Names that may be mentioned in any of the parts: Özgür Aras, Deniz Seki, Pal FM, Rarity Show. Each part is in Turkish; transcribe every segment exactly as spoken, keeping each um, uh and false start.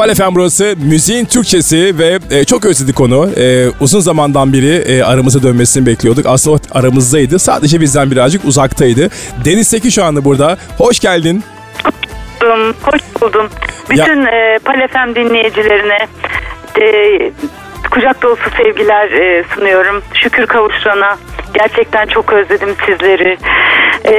Pal F M burası, müziğin Türkçesi ve e, çok özledik konu. E, uzun zamandan beri e, aramıza dönmesini bekliyorduk. Aslında aramızdaydı, sadece bizden birazcık uzaktaydı. Deniz Seki şu anda burada. Hoş geldin. Hoş buldum. Bütün e, Pal F M dinleyicilerine e, kucak dolusu sevgiler e, sunuyorum. Şükür kavuşana. Gerçekten çok özledim sizleri. Ee,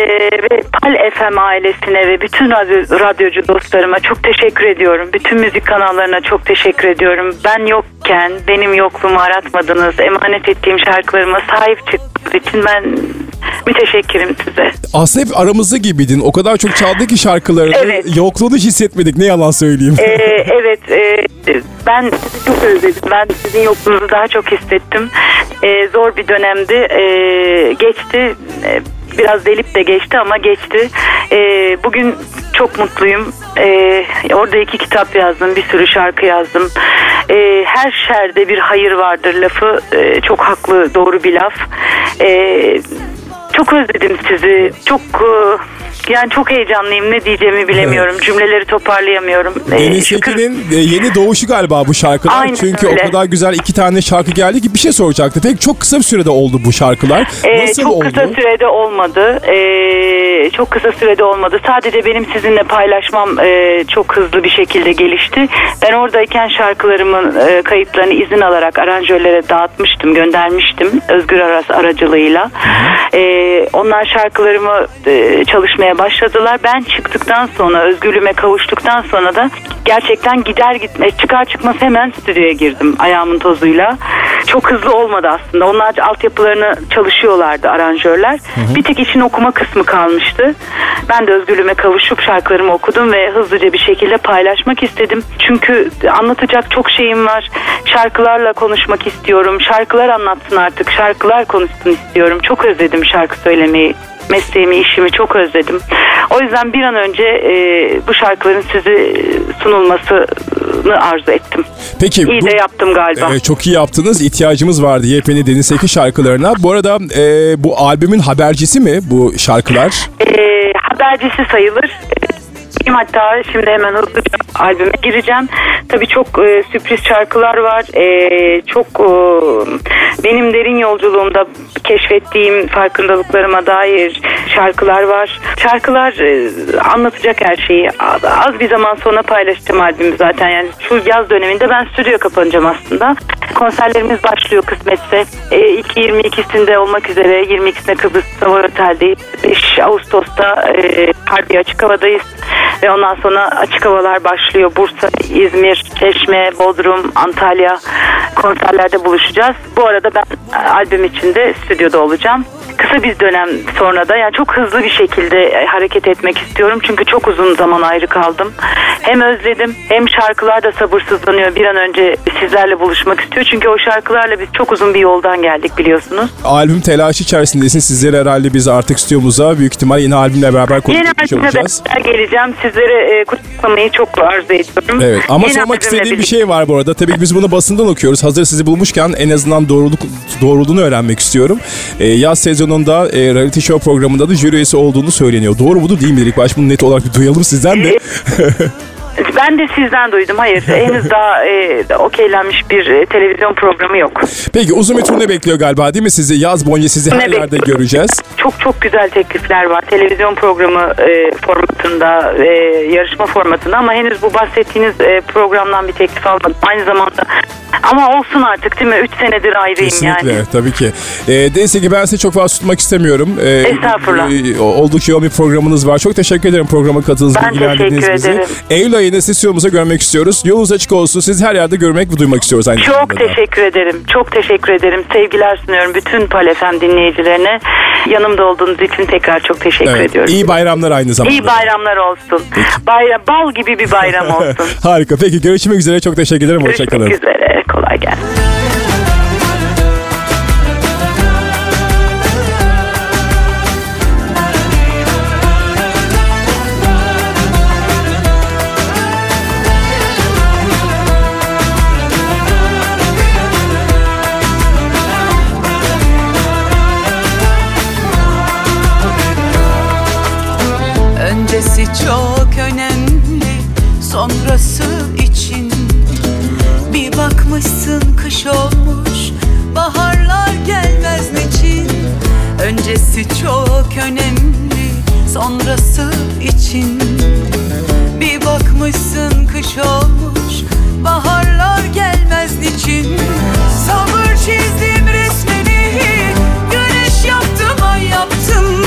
ve Pal F M ailesine ve bütün radyo, radyocu dostlarıma çok teşekkür ediyorum. Bütün müzik kanallarına çok teşekkür ediyorum. Ben yokken benim yokluğumu aratmadınız. Emanet ettiğim şarkılarıma sahip çıktığınız için ben müteşekkirim size. Aslında hep aramızda gibiydin. O kadar çok çaldı ki şarkılarını. Evet. Yokluğunu hissetmedik. Ne yalan söyleyeyim. Ee, evet. E, ben sizi çok özledim. Ben sizin yokluğunuzu daha çok hissettim. E, zor bir dönemdi. E, geçti. E, Biraz delip de geçti ama geçti. Ee, bugün çok mutluyum. Ee, orada iki kitap yazdım, bir sürü şarkı yazdım. Ee, her şerde bir hayır vardır lafı. Ee, çok haklı, doğru bir laf. Ee, çok özledim sizi. Çok... Yani çok heyecanlıyım. Ne diyeceğimi bilemiyorum. Evet. Cümleleri toparlayamıyorum. Deniz Seki'nin yeni doğuşu galiba bu şarkılar. Aynen çünkü öyle. O kadar güzel iki tane şarkı geldi ki bir şey soracaktı. Pek çok kısa bir sürede oldu bu şarkılar. Ee, Nasıl çok oldu? Çok kısa sürede olmadı. Ee, çok kısa sürede olmadı. Sadece benim sizinle paylaşmam e, çok hızlı bir şekilde gelişti. Ben oradayken şarkılarımın e, kayıtlarını izin alarak aranjörlere dağıtmıştım, göndermiştim. Özgür Aras aracılığıyla. E, onlar şarkılarımı e, çalışmaya başladılar. Ben çıktıktan sonra, özgürlüğüme kavuştuktan sonra da gerçekten gider gitme, çıkar çıkmaz hemen stüdyoya girdim ayağımın tozuyla. Çok hızlı olmadı aslında. Onlar altyapılarını çalışıyorlardı aranjörler. Hı hı. Bir tek işin okuma kısmı kalmıştı. Ben de özgürlüğüme kavuşup şarkılarımı okudum ve hızlıca bir şekilde paylaşmak istedim. Çünkü anlatacak çok şeyim var. Şarkılarla konuşmak istiyorum. Şarkılar anlatsın artık. Şarkılar konuşsun istiyorum. Çok özledim şarkı söylemeyi. Mesleğimi, işimi çok özledim. O yüzden bir an önce e, bu şarkıların size sunulmasını arzu ettim. Peki, iyi bu, de yaptım galiba. E, çok iyi yaptınız. İhtiyacımız vardı yepyeni Deniz Seki şarkılarına. Bu arada e, bu albümün habercisi mi bu şarkılar? E, habercisi sayılır. Hatta şimdi hemen hızlıca albüme gireceğim. Tabii çok e, sürpriz şarkılar var. E, çok e, benim derin yolculuğumda keşfettiğim farkındalıklarıma dair şarkılar var. Şarkılar e, anlatacak her şeyi. Az bir zaman sonra paylaşacağım albümü zaten. Yani şu yaz döneminde ben stüdyo kapanacağım aslında. Konserlerimiz başlıyor kısmetse. E, yirmi ikisinde olmak üzere. yirmi ikisinde Kıbrıs Savoy Otel'deyiz. beş Ağustos'ta e, Harbiye Açık Hava'dayız. Ve ondan sonra açık havalar başlıyor. Bursa, İzmir, Çeşme, Bodrum, Antalya konserlerde buluşacağız. Bu arada ben albüm için de stüdyoda olacağım. Kısa bir dönem sonra da yani çok hızlı bir şekilde hareket etmek istiyorum. Çünkü çok uzun zaman ayrı kaldım. Hem özledim hem şarkılar da sabırsızlanıyor. Bir an önce sizlerle buluşmak istiyor. Çünkü o şarkılarla biz çok uzun bir yoldan geldik biliyorsunuz. Albüm telaşı içerisindesin. Sizleri herhalde biz artık stüdyomuza büyük ihtimal yeni albümle beraber konuşacağız. Yeni albümle beraber geleceğim. Sizlere e, kutlamayı çok arzu ediyorum. Evet ama yeni sormak istediğim bir şey var bu arada. Tabii ki biz bunu basından okuyoruz. Hazır sizi bulmuşken en azından doğruluk, doğruluğunu öğrenmek istiyorum. E, yaz sezonu da e, Rarity Show programında da jüri üyesi olduğunu söyleniyor. Doğru mu değil mi? İlk baş bunu net olarak bir duyalım sizden de. Ben de sizden duydum. Hayır. Henüz daha e, okeylenmiş bir e, televizyon programı yok. Peki uzun bir turne bekliyor galiba değil mi sizi? Yaz boyunca sizi her ne yerde bekliyor? Göreceğiz. Çok çok güzel teklifler var. Televizyon programı e, formatında, e, yarışma formatında ama henüz bu bahsettiğiniz e, programdan bir teklif almadım. Aynı zamanda ama olsun artık değil mi? Üç senedir ayrıyım. Kesinlikle, yani. Tabii ki. E, Deniz Seki ben sizi çok fazla tutmak istemiyorum. E, Estağfurullah. E, oldukça yoğun bir programınız var. Çok teşekkür ederim programa katıldığınız, bilgilendirdiğiniz bizi. Ben teşekkür ederim. Eylül ayında siz yolumuza görmek istiyoruz. Yolunuz açık olsun. Siz her yerde görmek ve duymak istiyoruz. Aynı çok zamanda. Teşekkür ederim. Çok teşekkür ederim. Sevgiler sunuyorum bütün Pal F M dinleyicilerine. Yanımda olduğunuz için tekrar çok teşekkür evet, ediyorum. İyi bayramlar aynı zamanda. İyi bayramlar olsun. Bayram, bal gibi bir bayram olsun. Harika. Peki görüşmek üzere. Çok teşekkür ederim. Hoşçakalın. Görüşmek üzere. Kolay gelsin. Öncesi çok önemli, sonrası için Bakmışsın kış olmuş, baharlar gelmez niçin? Öncesi çok önemli, sonrası için. Bir bakmışsın kış olmuş, baharlar gelmez niçin? Sabır çizdim resmini, güneş yaptım ay yaptım,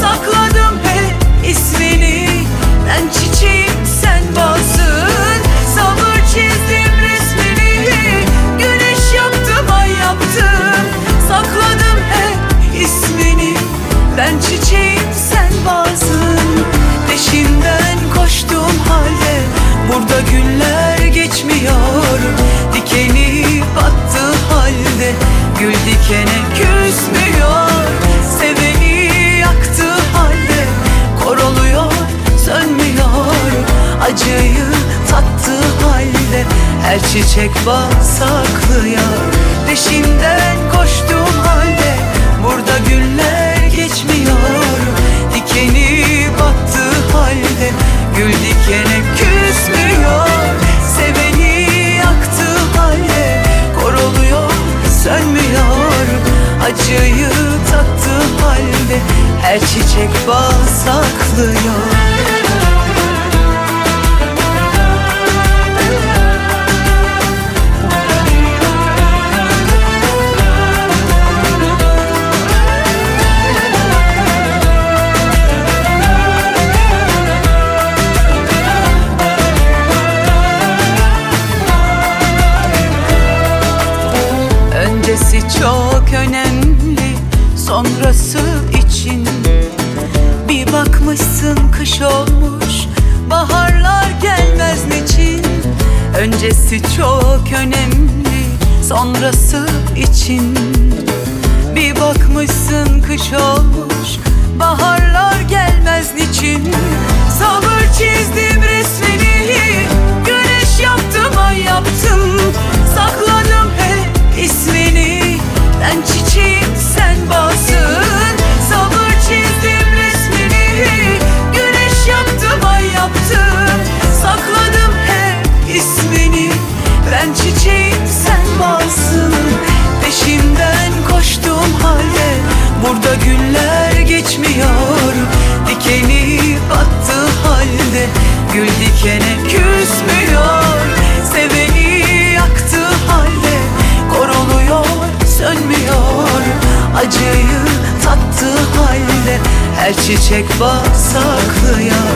sakladım hep ismini. Ben çiçeğim sen balsın. Sabır çizdim resmini, güneş yaptım ay yaptım, sakladım hep ismini. Ben çiçeğim sen balsın. Peşinden koştum halde burada günler geçmiyor. Dikeni battı halde gül dikene küsmüyor. Seveni yaktı halde kor oluyor, sönmüyor. Acıyı tattı halde her çiçek bal saklıyor. Peşinden koştum halde burada günler geçmiyor. Dikeni battı halde gül dikene küsmüyor. Seveni yaktı halde kor oluyor, sönmüyor. Acıyı tattı halde her çiçek bal saklıyor. Çok önemli, sonrası için. Bir bakmışsın kış olmuş, baharlar gelmez niçin? Öncesi çok önemli, sonrası için. Bir bakmışsın kış olmuş, baharlar gelmez niçin? Sabır çizdim resmini, güneş yaptım ay yaptım, sakladım hep ismini. Ben çiçeğim sen balsın. Sabır çizdim resmini, güneş yaptım ay yaptım, sakladım hep ismini. Ben çiçeğim sen balsın. Peşimden koştum halde burada günler geçmiyor. Dikeni battı halde gül dikene küsmüyor. Seveni yaktı halde kor oluyor, sönmüyor. Acıyı tattı halde her çiçek bal saklıyor.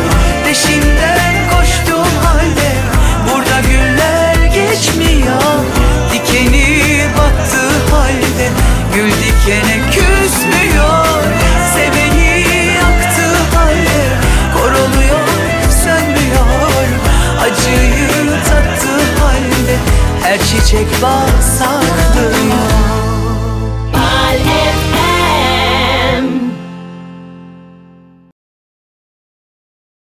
Peşinden koştum halde burada güller geçmiyor. Dikeni battı halde gül dikene küsmüyor. Seveni yaktı halde kor oluyor, sönmüyor. Acıyı tattı halde her çiçek bal saklıyor.